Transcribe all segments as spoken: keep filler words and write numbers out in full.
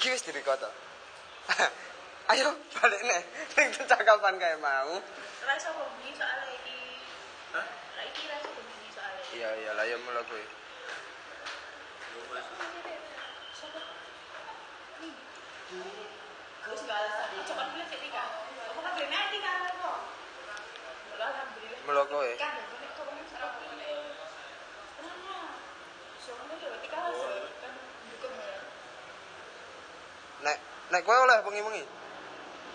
iki wis direkoto. Ayo balik nih, ning cakapan kae mau. Ora iso bengi soalé iki. Hah? Lah iki ora iso bengi soalé. Iya iya, lah ya mulo kowe. Wis gak alasan iki coba pilih sik iki. Apa kabeh mati kan kok. Alhamdulillah. Mulo kowe. Nek nek kowe oleh bengi-bengi.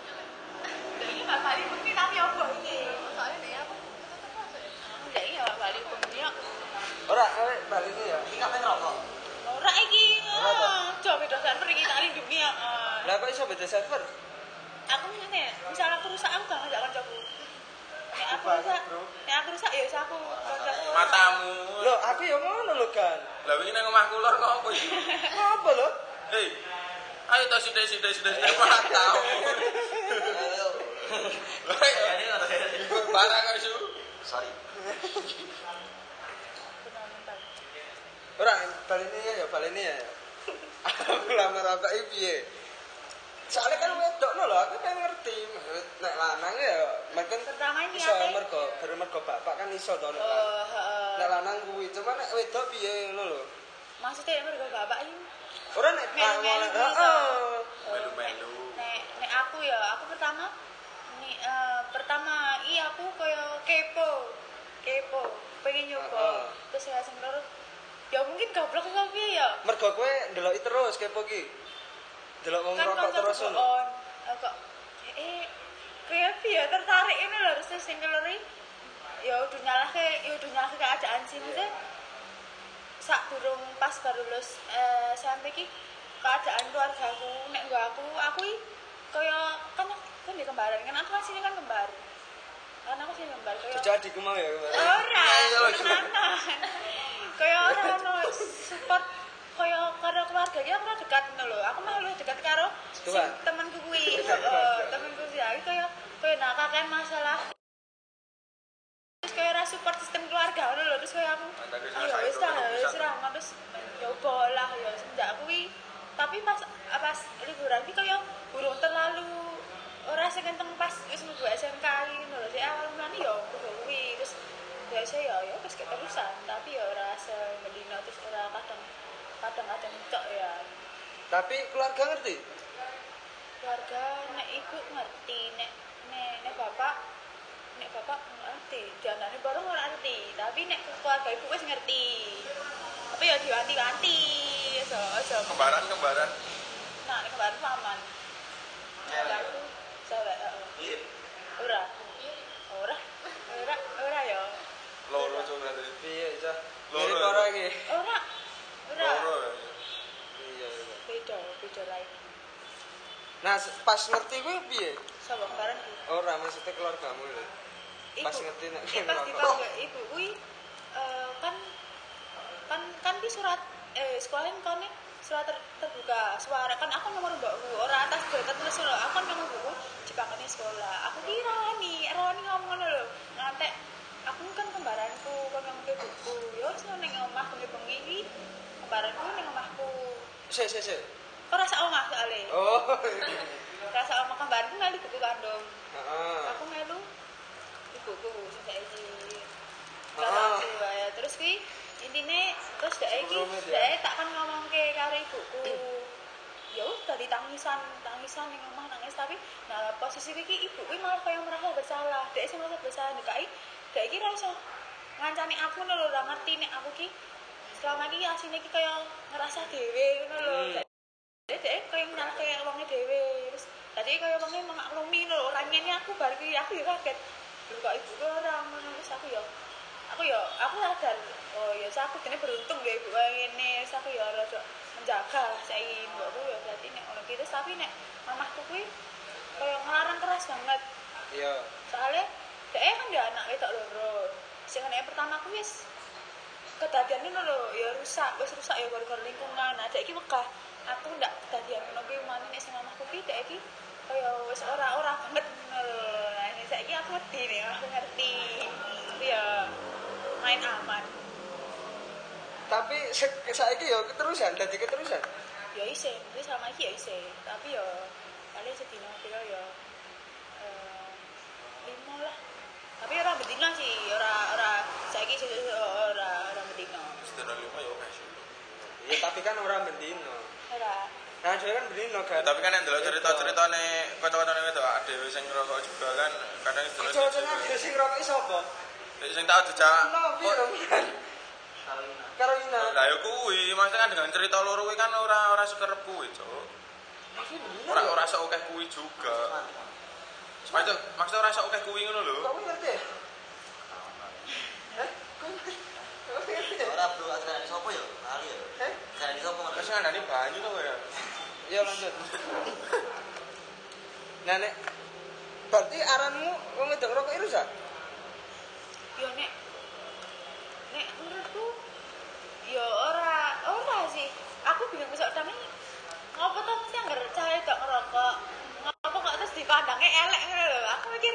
Lah iya Pak Bali bengi tapi opo iki? Soale nek aku tetep masuk. Lah iya Pak Bali bengi kok. Ora arek Bali iki ya. Iki kapan rokok? Ora iki. Coba beda server iki tak lindungi ya. Lah kok iso beda server? Aku ngene, misalnya perusahaan aku gak ngajak aku. Nek aku rusak, nek aku rusak ya iso aku. Matamu. Lho, aku ya ngono lho, Gan. Lah wingi nang omahku lur kok opo iki? Apa lho? Eh. Ayo tak sudah sudah sudah matamu. Parah kau su. Sorry. Orang balik ni ya, balik ni ya. Aku lama rata ibu. Soalnya kan wedok nol, aku pengen ngerti. Nek lanang ya, makan iso mergo baru mergo bapak kan iso tau nol. Nek lanang kui, cuma nek wedok biye nol. Maksudnya mergo bapak ini. Orang nek melu-melu. Melu-melu. Nek nek aku ya, aku pertama ni pertama i aku koyo kepo. Kepo, pengen nyoba. Terus ya sing loro ya mungkin goblok kok piye ya. Mergo kowe ndeloki terus kepo iki. Delok wong rokok terus ngono. Kok eh koyo piye tertarik ini lho terus sing loro ya udah nyalahke, ya udah nyalahke keadaan sih maksudnya. Sak durung pas baru lulus eh sampe iki keadaan keluargaku nek nggo aku aku iki kaya kan kan di kembaran kan aku asline kan kembar. Kan aku sing kembar kaya adikku mau ya kembar. Ora. Kaya ora ono support kaya karo keluarga ya ora dekat ngono lho. Aku malah luwih dekat karo temanku kuwi. Heeh, temanku sih aku kaya kaya nakaken masalah. Kaya ora support sistem keluarga ngono lho terus kaya aku ya wis ta wis ra terus nyoba lah ya sendak kuwi tapi pas pas liburan iki kaya burung terlalu ora sing kenteng pas wis mlebu S M K ngono lho sik awal mlane ya kuwi terus ya saya ya wis keterusan tapi ya ora semendino terus ora kadang kadang kadang cocok ya tapi keluarga ngerti keluarga nek ibu ngerti nek nek bapak nek bapak ngerti, diandane bareng ora ngerti, tapi nek keluarga ibu wis ngerti. Apa ya diwanti-wanti, iso iso kembaran-kembaran. Nah, nek kembaran paman. Ya aku cewek. Iya. Ora. Ora. Ora, ora ya. Loro jo berarti piye iso? Loro ora iki. Ora. Ora. Iya, iya. Beda, beda lagi. Nah, pas ngerti kuwi piye? Sapa kembaran iki? Ora, maksudnya keluargamu lho. Ibu, pas ngerti nek dipanggil ibu kuwi uh, kan kan kan di surat eh sekolahin kan nek surat ter, terbuka suara kan aku nomor mbakku ora atas betet terus lho aku nang mbakku dipangkene sekolah aku ki Rani Rani ngomong ngono lho ngantek aku kan kembaranku kon nang mbakku yo sono ning omah bengi-bengi iki kembaranku ning omahku sik sik sik ora sak omah soalé oh rasa omah kembaranku nang ibu kandung heeh aku melu buku sing saiki. Heeh. Ya terus kuwi intine terus dhek iki dhek tak kan ngomongke karo ibuku. Ya wis dari tangisan, tangisan ning omah nangis tapi nah posisi iki ibu kuwi malah kaya merasa bersalah. Dhek sing merasa bersalah ndekai dhek iki ra iso ngancani aku lho ora ngerti nek aku ki selama iki asine iki kaya ngerasa dhewe ngono lho. Dhek kaya ngerasa kaya wonge dhewe terus dadi kaya wonge maklumi lho ora nyeni aku bar ki aku ya kaget. Lho kok ibu kok ora ngono wis aku ya. Aku ya, aku sadar. Oh ya aku dene beruntung ya ibu koyo ngene. Wis aku ya rada menjaga lah saiki mbokku ya berarti nek ono gitu tapi nek mamahku kuwi koyo ngelarang keras banget. Iya. Soale dhek kan ya anak wedok loro. Sing anake pertama ku wis kedadiane lho ya rusak, wis rusak ya gara-gara lingkungan. Nah dhek iki wegah aku ndak kedadian ngono kuwi mane nek sing mamahku kuwi dhek iki koyo wis ora-ora banget ngono. Saiki aku ngerti nih, aku ngerti. Tapi ya main aman. Tapi saiki ya keterusan, dadi keterusan. ya isi, mesti selama ini ya isi. Tapi ya paling sedina kira ya uh, lima lah. Tapi orang bedina sih, orang orang saya kira orang orang bedina. Sedina lima ya oke sih. Ya tapi kan orang bedina. Orang. Nah juga kan bedina kan. Tapi kan yang dulu cerita-cerita nih kota-kota nih itu ada yang ngerokok juga kan. Kadang itu. Kota-kota ada yang ngerokok siapa? Ada yang tahu juga. Karolina. Karolina. Lah yo kuwi, maksudnya dengan cerita loro kuwi kan ora ora sekerep kuwi, Cuk. Maksud ora ora sok akeh kuwi juga. Maksud maksud ora sok akeh kuwi ngono lho. Kok ngerti? Hah? Kok ngerti? Ora bro, acara sopo yo? Ali yo. Heh? Acara sopo? Wis ngandani banyu to ya. Ya lanjut. Nah nek berarti aranmu wong ngedok rokok rusak? Yo nek nek menurutku ya ora ora sih. Aku bingung besok tangi ngopo to mesti anggar cah itu ngerokok. Ngopo kok terus dipandangnya elek ngono lho. Aku mikir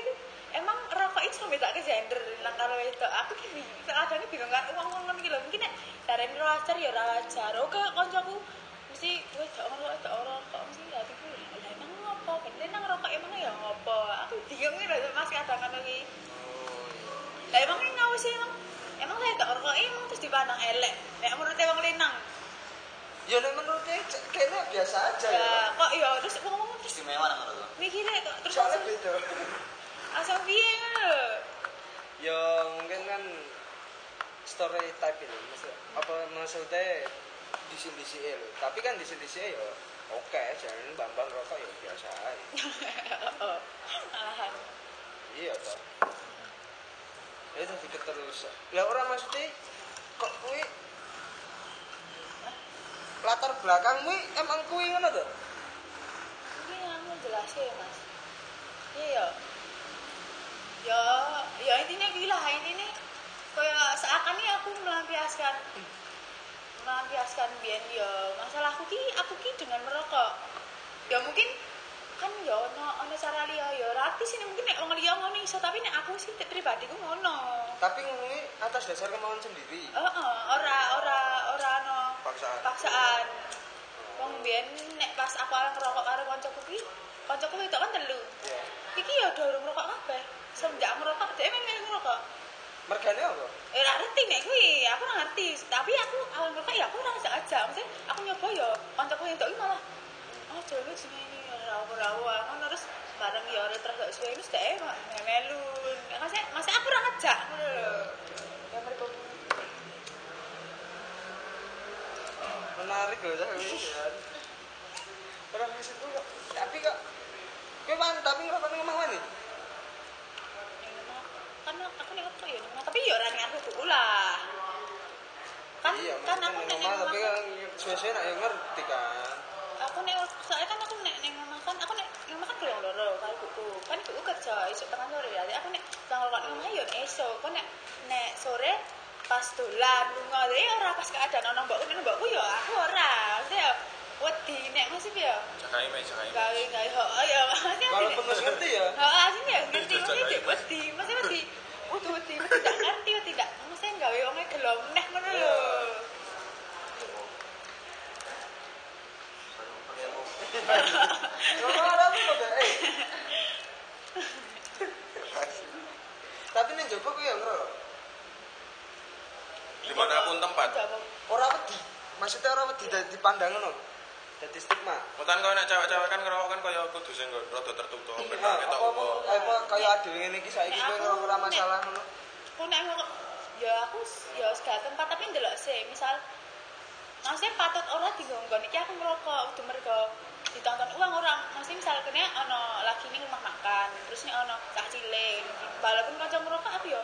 emang rokok itu beda ke gender nang karo wedok. Aku ki kadang bingung kan wong ngono iki lho. Mungkin nek darene ora wajar ya ora wajar. Oke kancaku mesti wedok ngerokok rokok mesti atiku lha emang ngopo? Bener nang rokok emang ya ngopo? Aku bingung lho masih kadang-kadang iki. Lah emang ngawusi emang Emang saya tak rokok emang terus dipandang elek. Nek menurut e wong lenang. Ya nek menurut e kene biasa aja. Ya, kok ya terus ngomong terus istimewa nang ngono to. Mikire kok terus elek beda. Asal piye lho. Ya mungkin kan story type lho. Apa maksudnya disin-disike lho. Tapi kan disin-disike ya oke, jangan Bambang rokok ya biasa ae. Heeh. Alahan. Iya to. Ya itu dikit terus. Lah orang maksudnya kok kuwi latar belakang kuwi emang kuwi ngono to? Iki aku jelas ya, Mas. Iya ya. Ya, ya intine kuwi lah, intine koyo seakan iki aku melampiaskan melampiaskan biyen ya masalahku ki aku ki dengan merokok. Ya mungkin kan ya ono ono cara liya ya rapi sih mungkin nek wong liya ngono iso tapi nek aku sih pribadiku ngono. Tapi ngono iki atas dasar kemauan sendiri. Heeh, uh, uh, ora ora ora ono paksaan. Paksaan. Wong mbiyen nek pas aku arep ngerokok karo kancaku ki, kancaku wedok kan telu. Iya. Yeah. Iki ya durung ngerokok kabeh. Semenjak ngerokok dhek men ngerokok. Mergane apa? Eh ora ngerti nek kuwi, aku ora ngerti. Tapi aku awal ngerokok ya aku ora sengaja. Maksudnya aku nyoba ya kancaku wedok iki malah oh jane jenenge rawa-rawa, kan terus bareng ya orang terus suwe wis teh melun. Masa masa aku ora ngejak ngono lho. Ya mergo. Menarik lho ya ini. Ora mesti kok. Tapi kok kowe kan tapi ngrokok ning omah wae. Kan aku nek opo ya ning tapi ya ora ning aku tuku lah. Kan kan aku nek ning omah tapi suwe-suwe nek yo ngerti kan. Aku nek soalnya kan aku nek ning omah kan aku nek ning omah kan golong loro karo buku. Kan buku kerja esuk tengah sore ya. Aku nek sang loro ning omah yo esuk. Kok nek nek sore pas dolan lunga dhewe ora pas keadaan ono mbokku nang mbokku yo aku ora. Maksudnya yo wedi nek masih yo. Jagai me jagai. Gawe gawe ho yo. Walaupun mesti ngerti ya. Heeh, sini ya ngerti ngerti wedi. Mesti wedi. Udu wedi tidak ngerti tidak. Mesti gawe wong e gelom neh ngono lho. Tapi nek jopo ku ya ngro. Dimanapun tempat. Ora wedi. Maksudnya ora wedi dipandang ngono. Dadi stigma. Mutan koyo nek cewek-cewek kan ngrokok kan koyo kudu sing rada tertutup bener ketok opo. Apa koyo adewe ngene iki saiki kowe ora masalah ngono. Ku nek ya aku ya segala tempat tapi ndelok sih, misal maksudnya patut orang digonggon iki aku ngrokok kudu mergo ditonton uang orang, maksudnya misalnya kena ono lagi nih rumah makan, terus nih ono cah cilik, walaupun kacang merokok apa yo,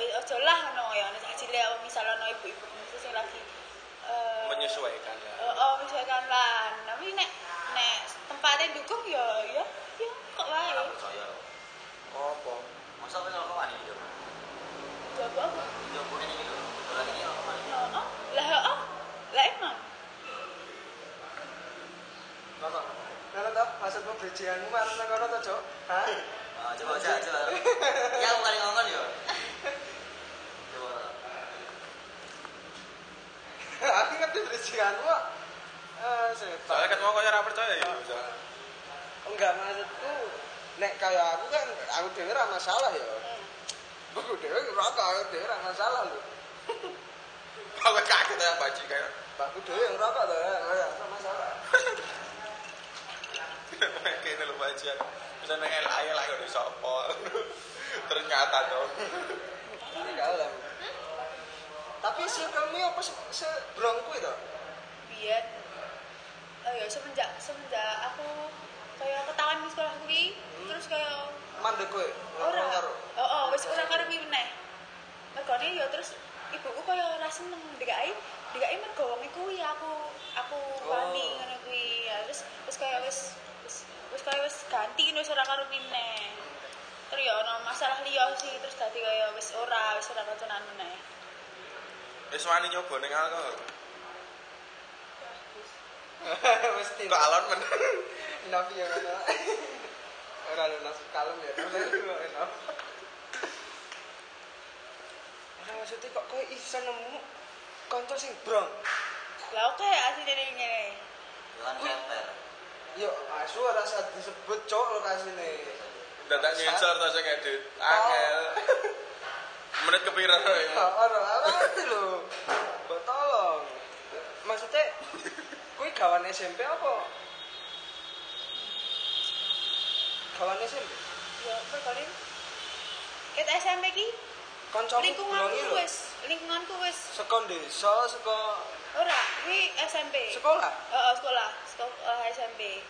eh ojo lah ono ya ono cah cilik, misalnya ono ibu-ibu terus lagi uh, menyesuaikan lah, oh, oh menyesuaikan lah, tapi nek nek tempatnya dukung yo yo yo kok wae. Kalau percaya, oh boh, masa kalau kau ani hidup, hidup apa? Hidup ini hidup, kalau ini apa? Oh oh, lah oh, lah emang. Apa? Nana toh, maksudmu bejianmu marang nang kono to, Cuk? Hah? Ah, coba aja, coba. Ya aku paling ngomong yo. Coba. Aku ngerti bejianmu. Ah, soalnya kan mau kaya ora percaya ya. Enggak, maksudku nek kaya aku kan aku dhewe ora masalah ya. Aku dhewe ora kaya dhewe ora masalah lho. Kalau kaget yang baji kaya aku dhewe yang ora kok ora masalah. Kene lho baji. Bisa nang L A lah kok iso apa. Ternyata dong. Ini galem. Tapi circle-mu apa sebrongku itu? Biar oh ya semenjak semenjak aku kaya ketahuan di sekolah kuwi, hmm. terus kaya mandek kowe. Ora. Heeh, wis ora karo kuwi meneh. Mergone ya terus ibuku kaya ora seneng ndekake, ndekake mergo wong kuwi aku aku wani ngono kuwi. Terus wis kaya wis wis kaya wis ganti wis ora karo kuwi meneh. Terus ya ono masalah liya sih terus dadi kaya wis ora, wis ora katonan meneh. Wis wani nyoba ning alkohol. Mesti kok alon men nabi ya kan ora lu nasib kalem ya enak ana maksudnya kok kowe iso nemu kanca sing brong lha oke asine ngene lanceter yo asu ora usah disebut cok lokasine dadak ngecer ta sing edit angel menit kepira ya ora ati lho mbok tolong maksudnya kowe kawan S M P apa? Kawan S M P? Ya, perkara. Ket S M P iki kancamu lingkunganku wis, lingkunganku wis saka desa, saka ora, kuwi S M P. Sekolah? Heeh, sekolah. Sekolah S M P.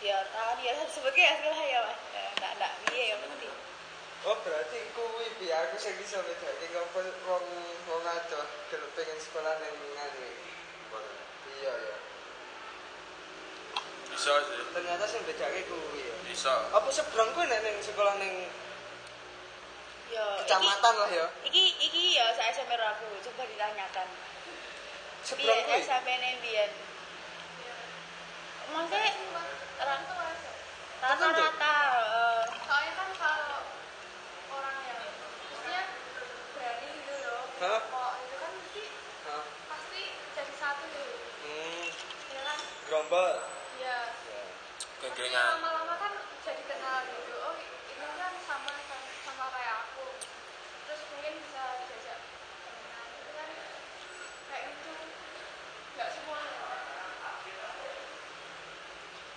Ya, ah dia sebutke sekolah ya, Mas. Ndak ndak piye ya penting. Oh, berarti kuwi piye aku sing iso bedake ngopo wong wong adoh gelem pengen sekolah ning ngene. Iya ya. Bisa sih. Ternyata sing bedake kuwi ya. Bisa. Apa sebrang kuwi nek ning sekolah ning ya kecamatan iki, lah ya. Iki iki ya saya S M P aku coba ditanyakan. Sebrang kuwi sampeyan mbiyen. Mongke rata-rata. Rata-rata. Soalnya kan kalau orang yang maksudnya berani gitu loh. Hah? Kok itu kan mesti hah? Pasti jadi satu dulu. Hmm. Ya kan? Gerombol. Genggengan. Lama-lama kan jadi kenal gitu. Oh, ini kan sama sama kayak aku. Terus mungkin bisa diajak temenan. Itu kan kayak itu nggak semua.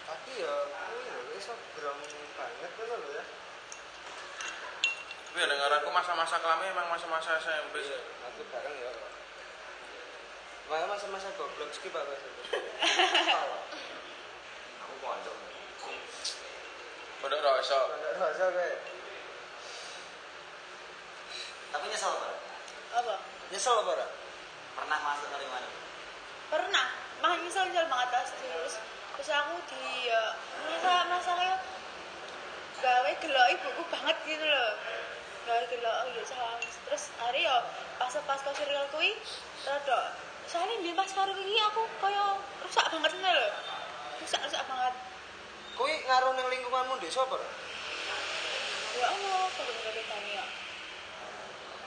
Tapi ya, aku ya bisa berang banget kan loh ya. Tapi ya dengar aku masa-masa kelamnya emang masa-masa S M P. Iya, nanti bareng ya. Malah masa-masa goblok skip apa sih? Aku kondong. Kodok rasa. Kodok rasa kowe. Tapi nyesel apa? Apa? Nyesel apa ora? Pernah masuk dari mana? Pernah. Mah nyesel-nyesel banget terus. Terus aku di masa masa kayak gawe gelok ibuku banget gitu loh. Gawe gelok ya salam. Terus hari yo pas pas kau serial kuwi rodok. Soale mbek pas karo iki aku koyo rusak banget ngene lho. Rusak-rusak banget. Kuwi ngaruh nang lingkunganmu desa apa? Ya Allah, padha-padha petani ya.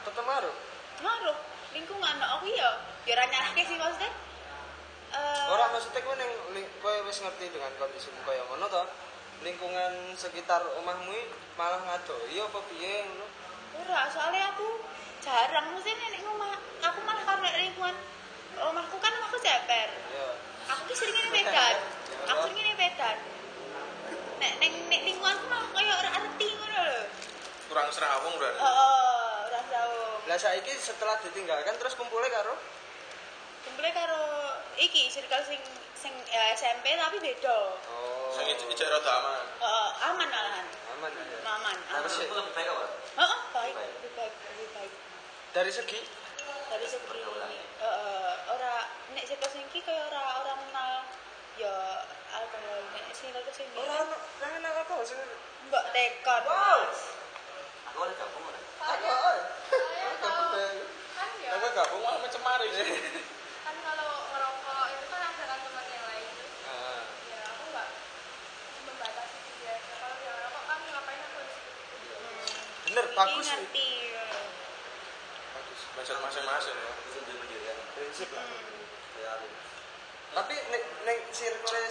Tetep ngaruh. Ngaruh. Lingkungan aku ya ya ora nyalahke sih maksudnya. Eh ora maksudnya kuwi ning kowe wis ngerti dengan kondisi kaya ngono to. Lingkungan sekitar omahmu malah ngadohi apa piye ngono? Ora, soalnya aku jarang mesti nek omah. Aku malah karo lingkungan omahku kan omahku ceper. Iya. Aku ki sering ngene wedan. Aku sering ngene wedan. Nek nek nek lingkunganku malah koyo ora ngerti ngono lho. Kurang serawung berarti. Heeh, ora serawung. Lah saiki setelah ditinggalkan terus kumpule karo kumpule karo iki circle sing sing ya, S M P tapi beda. Oh. Sing iki rada aman. Heeh, aman alahan. Aman ya. Aman. Terus itu lebih baik apa? Heeh, baik. Lebih baik, lebih baik. Dari segi dari segi heeh ora nek circle sing iki koyo ora ora kenal ya alkohol nek sing lho sing ora ana apa sing mbok tekon. Aku oleh gabung ora. Aku oleh. Aku gabung malah mencemari. Kan kalau ngerokok itu kan ada kan teman yang lain. Heeh. Ya aku enggak membatasi dia. Kalau dia ngerokok kan ngapain aku. Bener bagus. Ngerti. Bagus. Macam masing-masing ya. Prinsip lah. Ya. Tapi nek nek circle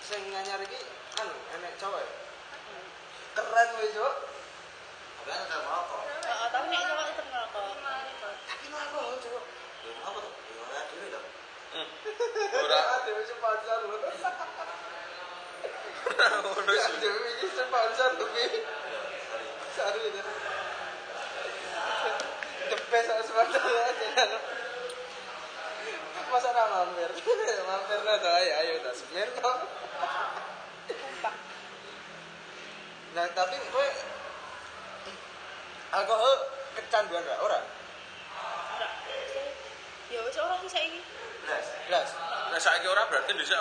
sing anyar iki anu enek cowok. Keren wis yo. Ada ndak apa-apa. Heeh, tapi nek cowok tetep ngelakon. Tapi napa cowok? Yo apa to? Yo ora dhewe to. Ora dhewe sponsor lho. Ono sing dhewe iki sponsor tapi. Sari ya. Depes sponsor aja. Masa nak mampir, mampir nak saya, ayo tak semir kau. Nah tapi kau alkohol kecanduan tak orang? Tidak. Ya, orang saya ini. Belas, belas. Nah saya ini orang berarti dia.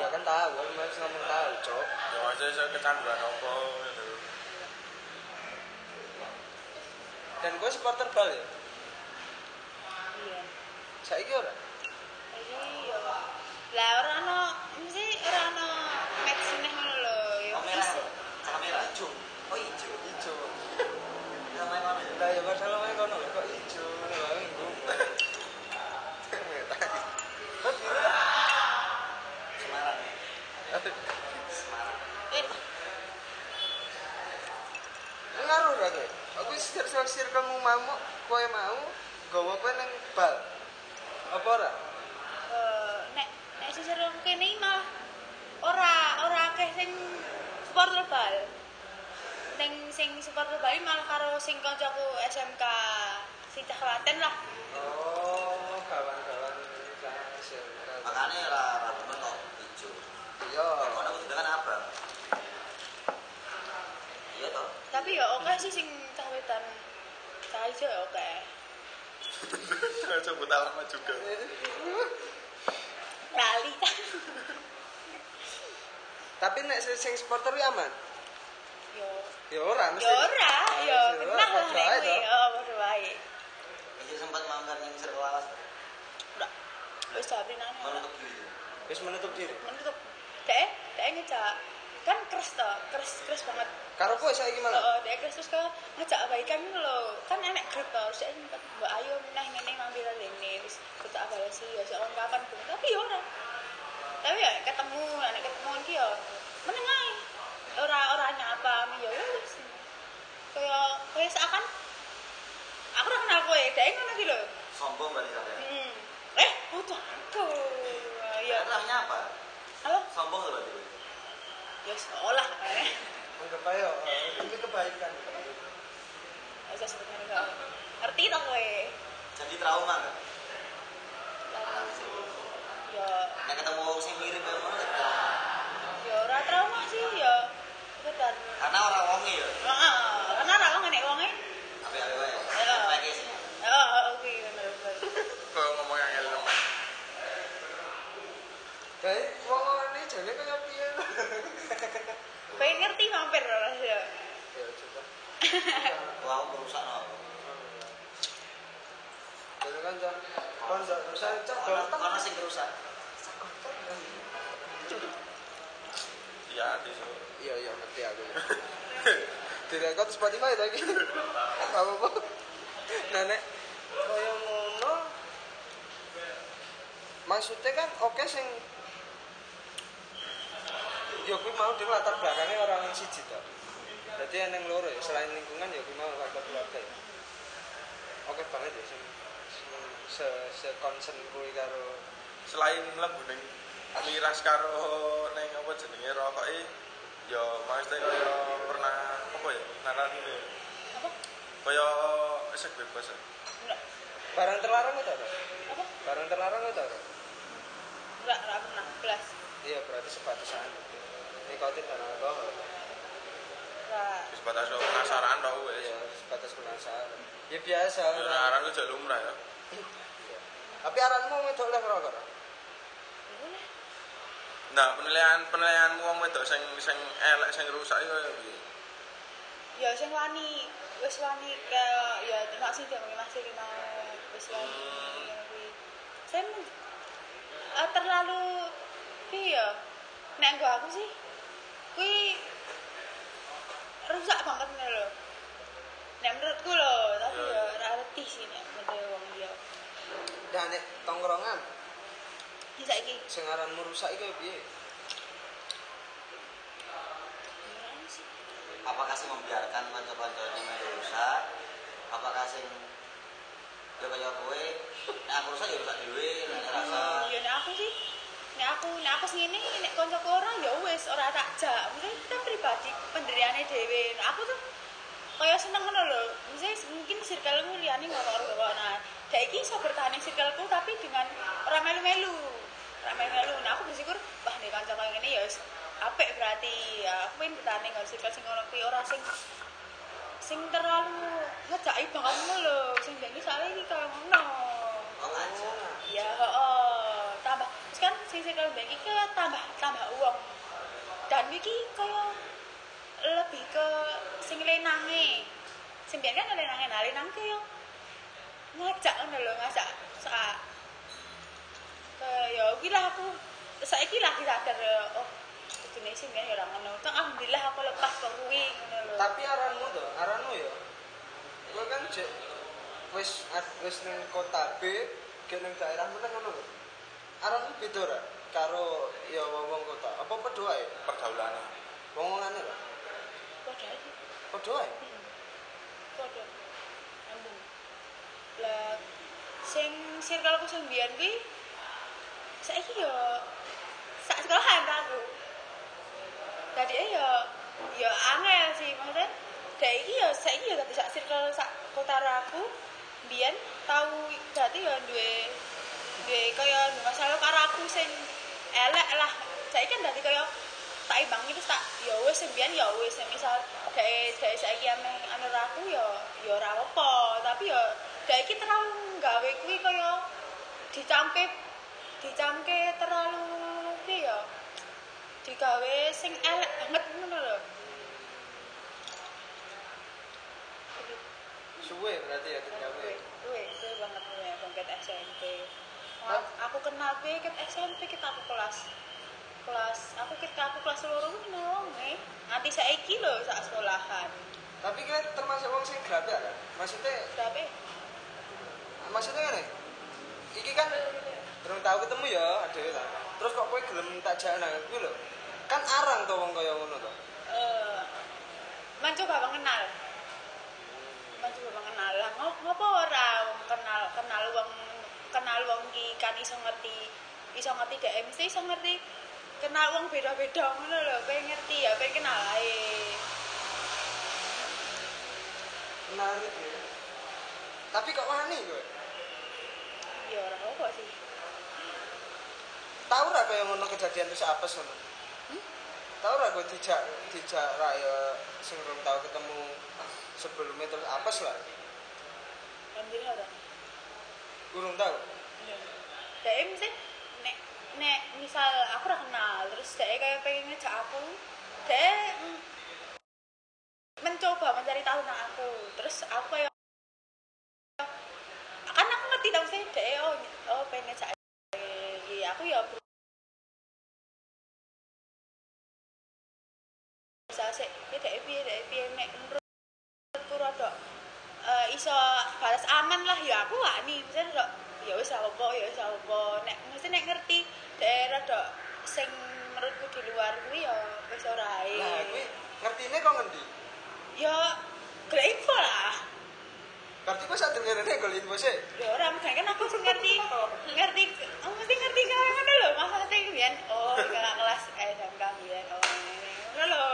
Iya kan tahu, memang semua tahu, cok. Ya macam saya kecanduan alkohol. Dan kau supporter Bal ya? Iya. Saya ini orang. Iya. Lah ora ono mesti ora ono match meneh ngono lho. Ya wis. Kamera ijo. Oh ijo, ijo. Ya main ono. Lah ya masalah main ono kok ijo. Semarang. Semarang. Eh. Ngaruh ra kowe. Aku wis sir-sir kamu mau, kowe mau gawa kowe nang Bal. Apa ora? Seserung kene malah ora ora akeh sing supporter Bal. Ning sing supporter Bal malah karo sing kancaku S M K Sitah Klaten lah. Oh, kawan-kawan S M K. Makane ora ora temen kok ijo. Iya, ono kedengan apa? Iya toh. Tapi ya oke sih sing cah wetan. Cah ijo ya oke. Coba tawarmu juga. Bali. Tapi nek sing supporter iki aman. Yo. Yo ora mesti. Yo ora, yo tenang wae kuwi. Oh, padha wae. Iki sempat mampir ning Sirkuit Alas. Ora. Wis sabi nang. Menutup diri. Wis menutup diri. Menutup. Teh, teh ngejak. Kan keras to, keras-keras banget. Karo kowe saiki malah. Heeh, teh keras terus kok ngejak baikan lho. Kan enek grup to, wis sempat mbok ayo meneh ngene mampir rene wis ketak balesi yo sik on kapan pun. Tapi yo ora. Tapi ya ketemu, anak ketemu iki yo menengai. Ora ora nyapa mi yo wis. Kayak wis akan aku ora kenal kowe, dhek ngono iki lho. Sombong berarti sampe. Hmm. Eh, foto aku. Ya ora nyapa. Halo? Sombong lho berarti. Ya seolah kae. Anggap ae yo iki kebaikan. Aja sebenarnya enggak. Ngerti to kowe? Jadi trauma enggak? Ya nek ketemu wong sing mirip kaya ngono ya. Ya ora trauma sih ya. Sekedar karena ora wonge ya. Heeh, karena ora wong nek wonge ape-ape wae. Heeh, bagus. Heeh, oke bener. Kok ngomong angel nemen. Kae wong ngene jane kaya piye. Pengen ngerti mampir ora ya. Ya coba. Wah, merusak apa? Kan kan kan rusak cak kan sing rusak ya itu iya iya ngerti aku tidak kok Spotify lagi apa kok nenek koyo ngono maksudnya kan oke sing yo kuwi mau dhewe latar belakangnya orang siji to dadi nang loro selain lingkungan yo kuwi mau latar belakang oke banget ya sing se se concern kuwi karo selain mlebu ning miras karo ning apa jenenge rokoke ya mesti kaya pernah apa ya narani apa kaya esek bebas ya barang terlarang itu apa barang terlarang itu apa enggak ra pernah blas iya berarti sebatasan nikotin dan alkohol ra sebatas penasaran tok wis ya sebatas penasaran ya biasa ora arang kudu lumrah ya. Tapi aranmu wedok leh rokok. Nah, penilaian penilaianmu wong wedok sing sing elek sing rusak iku ya piye? Ya sing wani, wis wani kaya ya nek sing diomongi Mas Sri mau wis wani kuwi. Sen terlalu piye ya? Nek nggo aku sih kuwi rusak banget ngono lho. Nek menurutku lho, tapi ya ora ngerti sih nek menurut wong ya. Dan tongkrongan. iki saiki sing aran merusak iki piye? Apakah sing membiarkan kanca-kancane merusak? Apakah sing yo kaya kowe nek aku rusak yo rusak dhewe nek rasa. Yo nek aku sih nek aku nek aku sing ngene nek kanca orang ya wis ora tak jak. Mesti kita pribadi pendiriane dhewe. Aku tuh kaya seneng ngono lho. Mungkin circleku liyane ngono-ngono. Nah, dek iki iso bertahan ning circleku tapi dengan ora melu-melu. Ora melu-melu. Nah, aku bersyukur wah nek kanca kaya ngene ya wis apik berarti ya, aku pengen bertahan ning circle sing ngono kuwi ora sing sing terlalu ngejaki banget lho. Sing jane saiki iki kaya ngono. Ya heeh. Tambah kan sing circle mbek iki tambah tambah uang. Dan iki kaya lebih ke sing lenange. Sing biyen kan lenange nali nang kaya ngajak ngono lho, ngajak sak kaya iki lah aku saiki lagi sadar oh kene sing biyen ora ngono. Alhamdulillah aku lepas kok kuwi ngono lho. Tapi aranmu to, aranmu ya. Kowe kan jek wis wis ning kota B, gek ning daerahmu nang ngono lho. Aranmu beda ora karo ya wong kota. Apa padha wae pergaulane? Wong-wongane lho. Padha iki. Padha wae. Padha. Ambung. Lah sing circleku sing biyen kuwi saiki ya sak sekolahan ta aku. Dadi ya ya angel sih maksudnya. Dadi iki ya saiki ya tapi sak circle sak kotaraku biyen tau dadi ya duwe duwe kaya masalah karo aku sing elek lah. Saiki kan dadi kaya tak imbangi terus tak ya wis mbiyen ya wis misal dhewe dhewe saiki ameh anur aku ya ya ora apa tapi ya dhewe iki terlalu gawe kuwi kaya dicampe dicampe terlalu piye ya digawe sing elek banget ngono lho. Suwe berarti ya digawe. Suwe suwe banget ya bangket S M P. Aku kenal piye ket S M P kita aku kelas kelas aku ketika aku kelas loro ku nang eh nganti saiki lho sak sekolahan. Tapi kan termasuk wong sing grabe kan. Maksudnya grabe. Maksudnya ngene. Iki kan durung tau ketemu ya dhewe ta. Terus kok kowe gelem tak jalan nang kuwi lho. Kan arang to wong kaya ngono to. Eh. Mencoba mengenal. Mencoba mengenal. Lah ngopo ora wong kenal kenal wong kenal wong iki kan iso ngerti. Iso ngerti dhek mesti iso ngerti. Kenal wong beda-beda ngono lho, pengen ngerti ya, pengen kenal ae. Menarik ya. Tapi kok wani kowe? Ya ora apa sih. Tau ora kaya ngono kejadian wis apes ngono? Hmm? Tau ora kok dijak dijak ra ya sing rong tau ketemu sebelumnya terus apes lah. Alhamdulillah ora. Kurang tau. Iya. Daem sih nek nek misal aku ora kenal terus dhek kaya pengen ngejak aku dhek mencoba mencari tahu tentang aku terus aku kaya kan aku ngerti tau sih dhek oh, oh pengen ngejak iki aku ya misal sik dhek piye dhek piye nek menurutku rada iso balas aman lah ya aku wani misal ya wis apa ya wis apa nek mesti nek ngerti daerah dok sing menurutku di luar kuwi ya wis ora ae. Lah kuwi ngertine kok ngendi? Ya golek info lah. Berarti kok sak dengerane golek info sih? Ya ora mung kan aku sing ngerti. Ngerti oh mesti ngerti kaya ngono lho maksudnya pian oh kakak kelas eh jam pian oh ngono lho.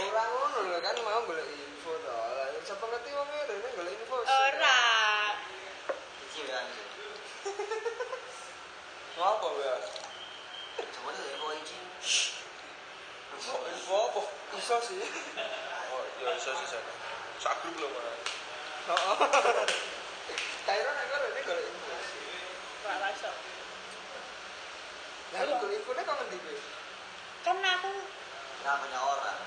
Ora ngono lho kan mau golek info to. Lah sapa ngerti wong e rene golek info. Ora. Iki Wah, kok ya? Cuma nih info ini. Info, info apa? Info sih. Oh, ya info sih sana. Sakru loh kan. Oh. Kayaknya negara ini kalau info. Pak Raso. Lalu kalau info nih kau ngerti gue? Karena aku. Nggak punya orang.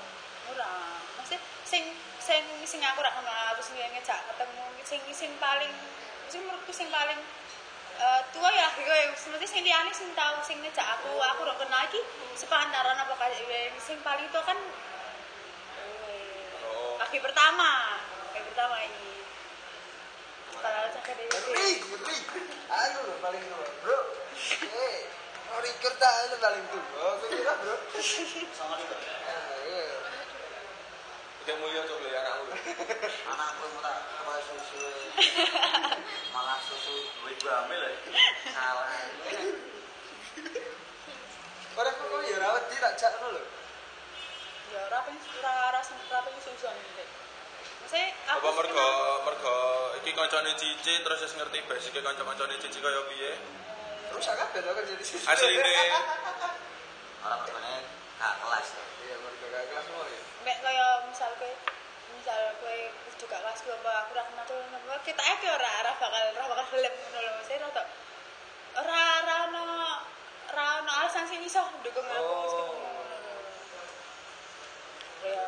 Orang. Maksud, sing, sing, sing aku rak kenal, terus dia ngejak ketemu, sing, sing paling, sing menurutku sing paling. Uh, tua ya kowe mesti sing liyane sing tau sing ngejak aku aku ora kenal iki sepantaran apa kaya sing paling tua kan oh kaki pertama kaki pertama iki para cakade iki iki aduh paling tua bro eh Kalau Riker tak itu paling tuh. Bro. Sama Riker. Udah mulia coba ya kamu. Anakku minta apa susu. Malah susu duit bamil ya. Salah. Orang kok ya rawat dia tak jak lho. Ya ora pengen ora ora pengen susu ngene. Mesti apa mergo mergo iki kancane Cici terus wis ngerti basike kanca-kancane Cici kaya piye. Terus agak beda kan jadi susu. Asline ora meneh gak kelas. Iya mergo gak kelas lho ya. Nek kaya misal kowe misal kowe wis gak kelas lho apa aku ora kenal ngono. Ketake ki ora ora bakal ora bakal gelem ngono mesti ora ora ono ora ono alasan sing iso ndukung aku meskipun ngono. Ya.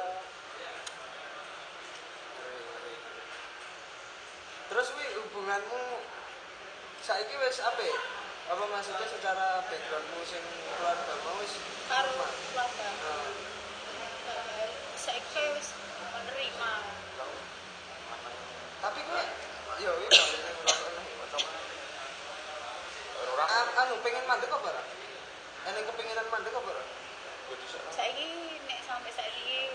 Terus wi hubunganmu saiki wis apik? Apa maksudnya secara backgroundmu sing keluarga mau wis karma? Keluarga. Heeh. Saiki wis menerima. Tapi kowe ya wi anu pengen mandek apa ora? Ene kepenginan mandek apa ora? Saiki nek sampe saiki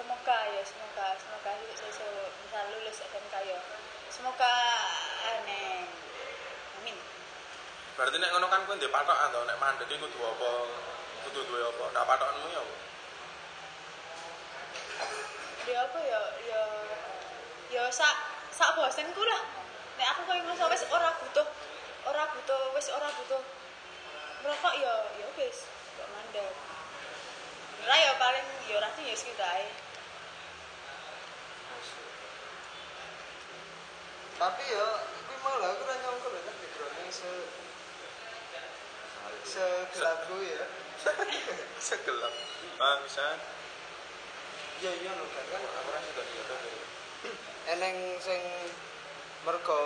semoga ya semoga semoga iki iso misal lulus S M K ya. Semoga ane amin. Berarti nek ngono kan kowe ndek patokan to nek mandek iku kudu apa? Kudu duwe apa? Ndak patokanmu ya apa? Ya apa ya ya ya sak sak bosenku lah. Nek aku koyo ngono wis ora butuh, ora butuh, wis ora butuh. Merokok ya ya wis, kok mandek. Ora ya paling ya ora sih ya segitu ae. Tapi ya kuwi malah aku ora nyangka lho nek digrone se segelap ya. Segelap. Ah, pisan. Ya ya lho kan aku ora sida ya. Eneng sing mergo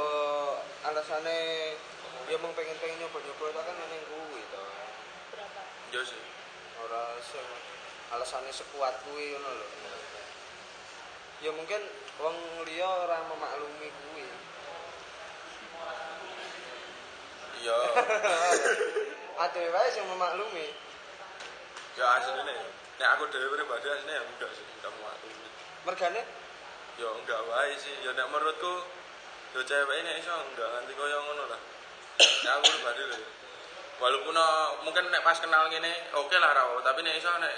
alasane dia mung pengen-pengen nyoba-nyoba itu kan neng kuwi to. Berapa? Yo sih. Ora sing alasane sekuat kuwi ngono lho. Ya mungkin wong liya ora memaklumi kuwi. Iya. Aduh wae sing memaklumi. Ya asline. Nek aku dhewe pribadi asline ya enggak sih enggak memaklumi. Mergane? Ya enggak wae sih. Ya nek menurutku yo cewek ini iso enggak nganti koyo ngono lah. Ya aku pribadi lho. Walaupun no, mungkin nek pas kenal ngene oke lah ra, tapi nek iso nek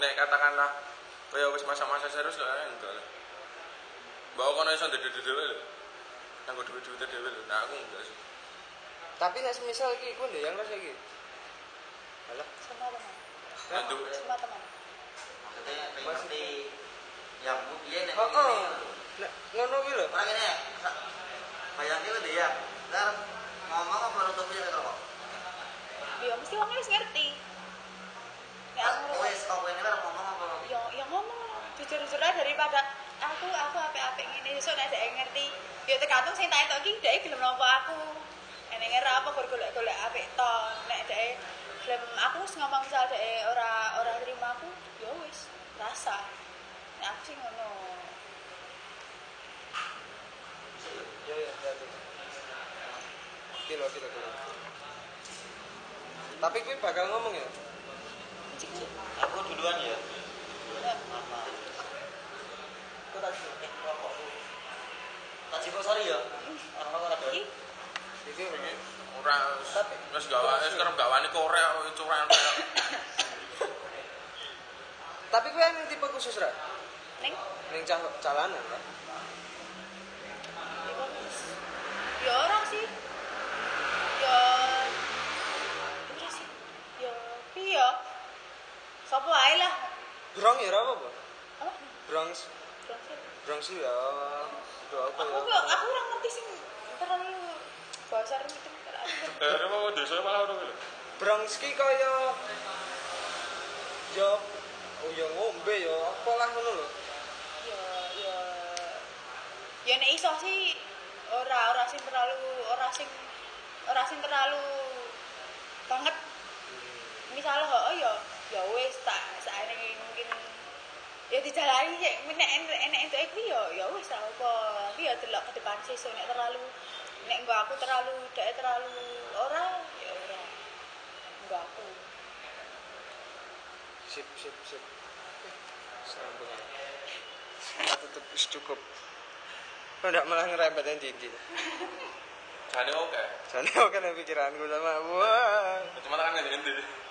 nek katakanlah koyo wis masa-masa serius lho enggak lah. Mbok kono iso ndedhe dhewe lho. Nang dhuwit-dhuwit dhewe lho. Nah aku enggak sih. Tapi nek semisal iki ku ndek yang terus iki. Alah, sama teman. Nah, sama teman. Maksudnya pasti yang piye nek. Heeh. Nek ngono ki lho. Ora ngene. Bayangin lo deh ya, ntar ngomong apa baru tunggu jadi kok? Iya, mesti orangnya harus ngerti. Ya, aku wes kau ini baru ngomong apa? Yang yang ngomong, jujur-jujur aja daripada aku aku apa-apa ini so nasi yang ngerti. Ya tergantung saya tanya lagi, dia gelem nopo aku. Eneng era apa golek-golek apa ton, nek dia gelem aku harus ngomong misal dia orang orang terima aku, ya wes rasa. Nah, aku sih ngono. Ya ya jadi. Kilo kilo kilo. Tapi gue bakal ngomong ya. Aku duluan ya. Mama. Kau tak sih? Rokok. Tak sih kok sorry ya. Orang orang ada. Jadi orang. Terus gawa. Sekarang gawani Korea curang. Tapi gue yang tipe khusus lah. Neng. Neng calanan lah. Ya orang sih. Ya bener sih. Ya piye? Sopo ae lah. Brong ya apa, Bu? Apa? Brong. Brong sih ya. Itu apa ya? Aku aku ora ngerti sing terlalu bahasa rene itu. Eh, apa desa malah ora ngerti. Brong ki kaya ya oh ya ngombe ya apa lah ngono lho. Ya ya ya nek iso sih ora ora sing terlalu ora sing ora sing terlalu banget. Misale heeh ya ya wis tak saenenge mungkin ya dijalani sik nek enek entuke kuwi ya ya wis ra apa. Tapi ya delok ke depan sesuk nek terlalu nek nggo aku terlalu dhek terlalu ora ya baku. Sip, sip, sip. Sambungan. Tutup cukup. Kok ndak malah ngerempetin dinding. Jane oke. Jane oke nang pikiranku sama. Wah. Cuma tangan ngendi-endi.